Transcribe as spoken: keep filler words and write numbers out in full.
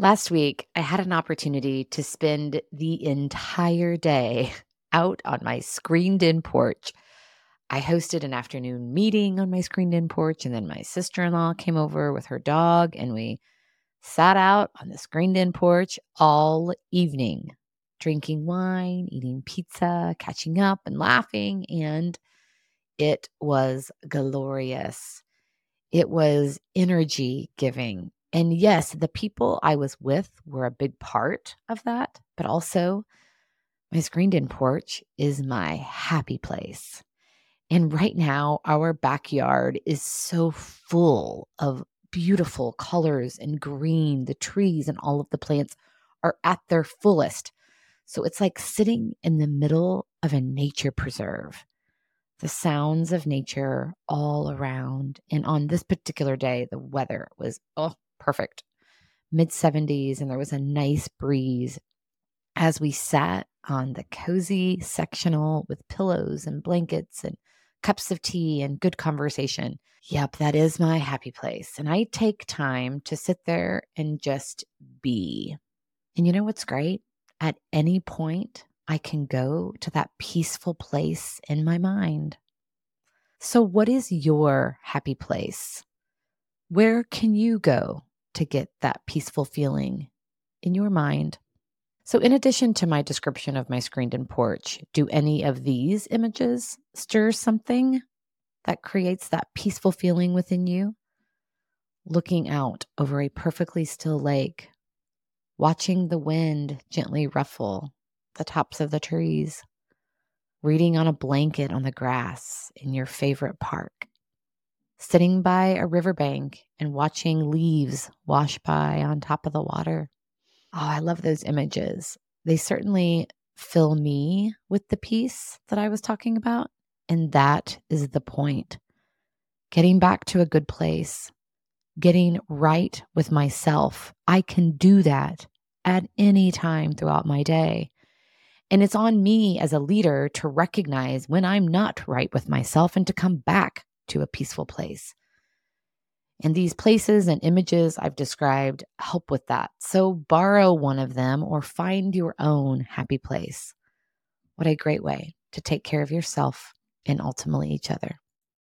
Last week, I had an opportunity to spend the entire day out on my screened-in porch. I hosted an afternoon meeting on my screened-in porch, and then my sister-in-law came over with her dog, and we sat out on the screened-in porch all evening, drinking wine, eating pizza, catching up, and laughing, and it was glorious. It was energy-giving. And yes, the people I was with were a big part of that, but also my screened-in porch is my happy place. And right now, our backyard is so full of beautiful colors and green. The trees and all of the plants are at their fullest. So it's like sitting in the middle of a nature preserve. The sounds of nature all around. And on this particular day, the weather was, oh, perfect. mid seventies, and there was a nice breeze as we sat on the cozy sectional with pillows and blankets and cups of tea and good conversation. Yep, that is my happy place. And I take time to sit there and just be. And you know what's great? At any point, I can go to that peaceful place in my mind. So what is your happy place? Where can you go to get that peaceful feeling in your mind? So in addition to my description of my screened-in porch, do any of these images stir something that creates that peaceful feeling within you? Looking out over a perfectly still lake, watching the wind gently ruffle the tops of the trees, reading on a blanket on the grass in your favorite park, sitting by a riverbank and watching leaves wash by on top of the water. Oh, I love those images. They certainly fill me with the peace that I was talking about. And that is the point. Getting back to a good place, getting right with myself. I can do that at any time throughout my day. And it's on me as a leader to recognize when I'm not right with myself and to come back to a peaceful place. And these places and images I've described help with that. So borrow one of them or find your own happy place. What a great way to take care of yourself and ultimately each other.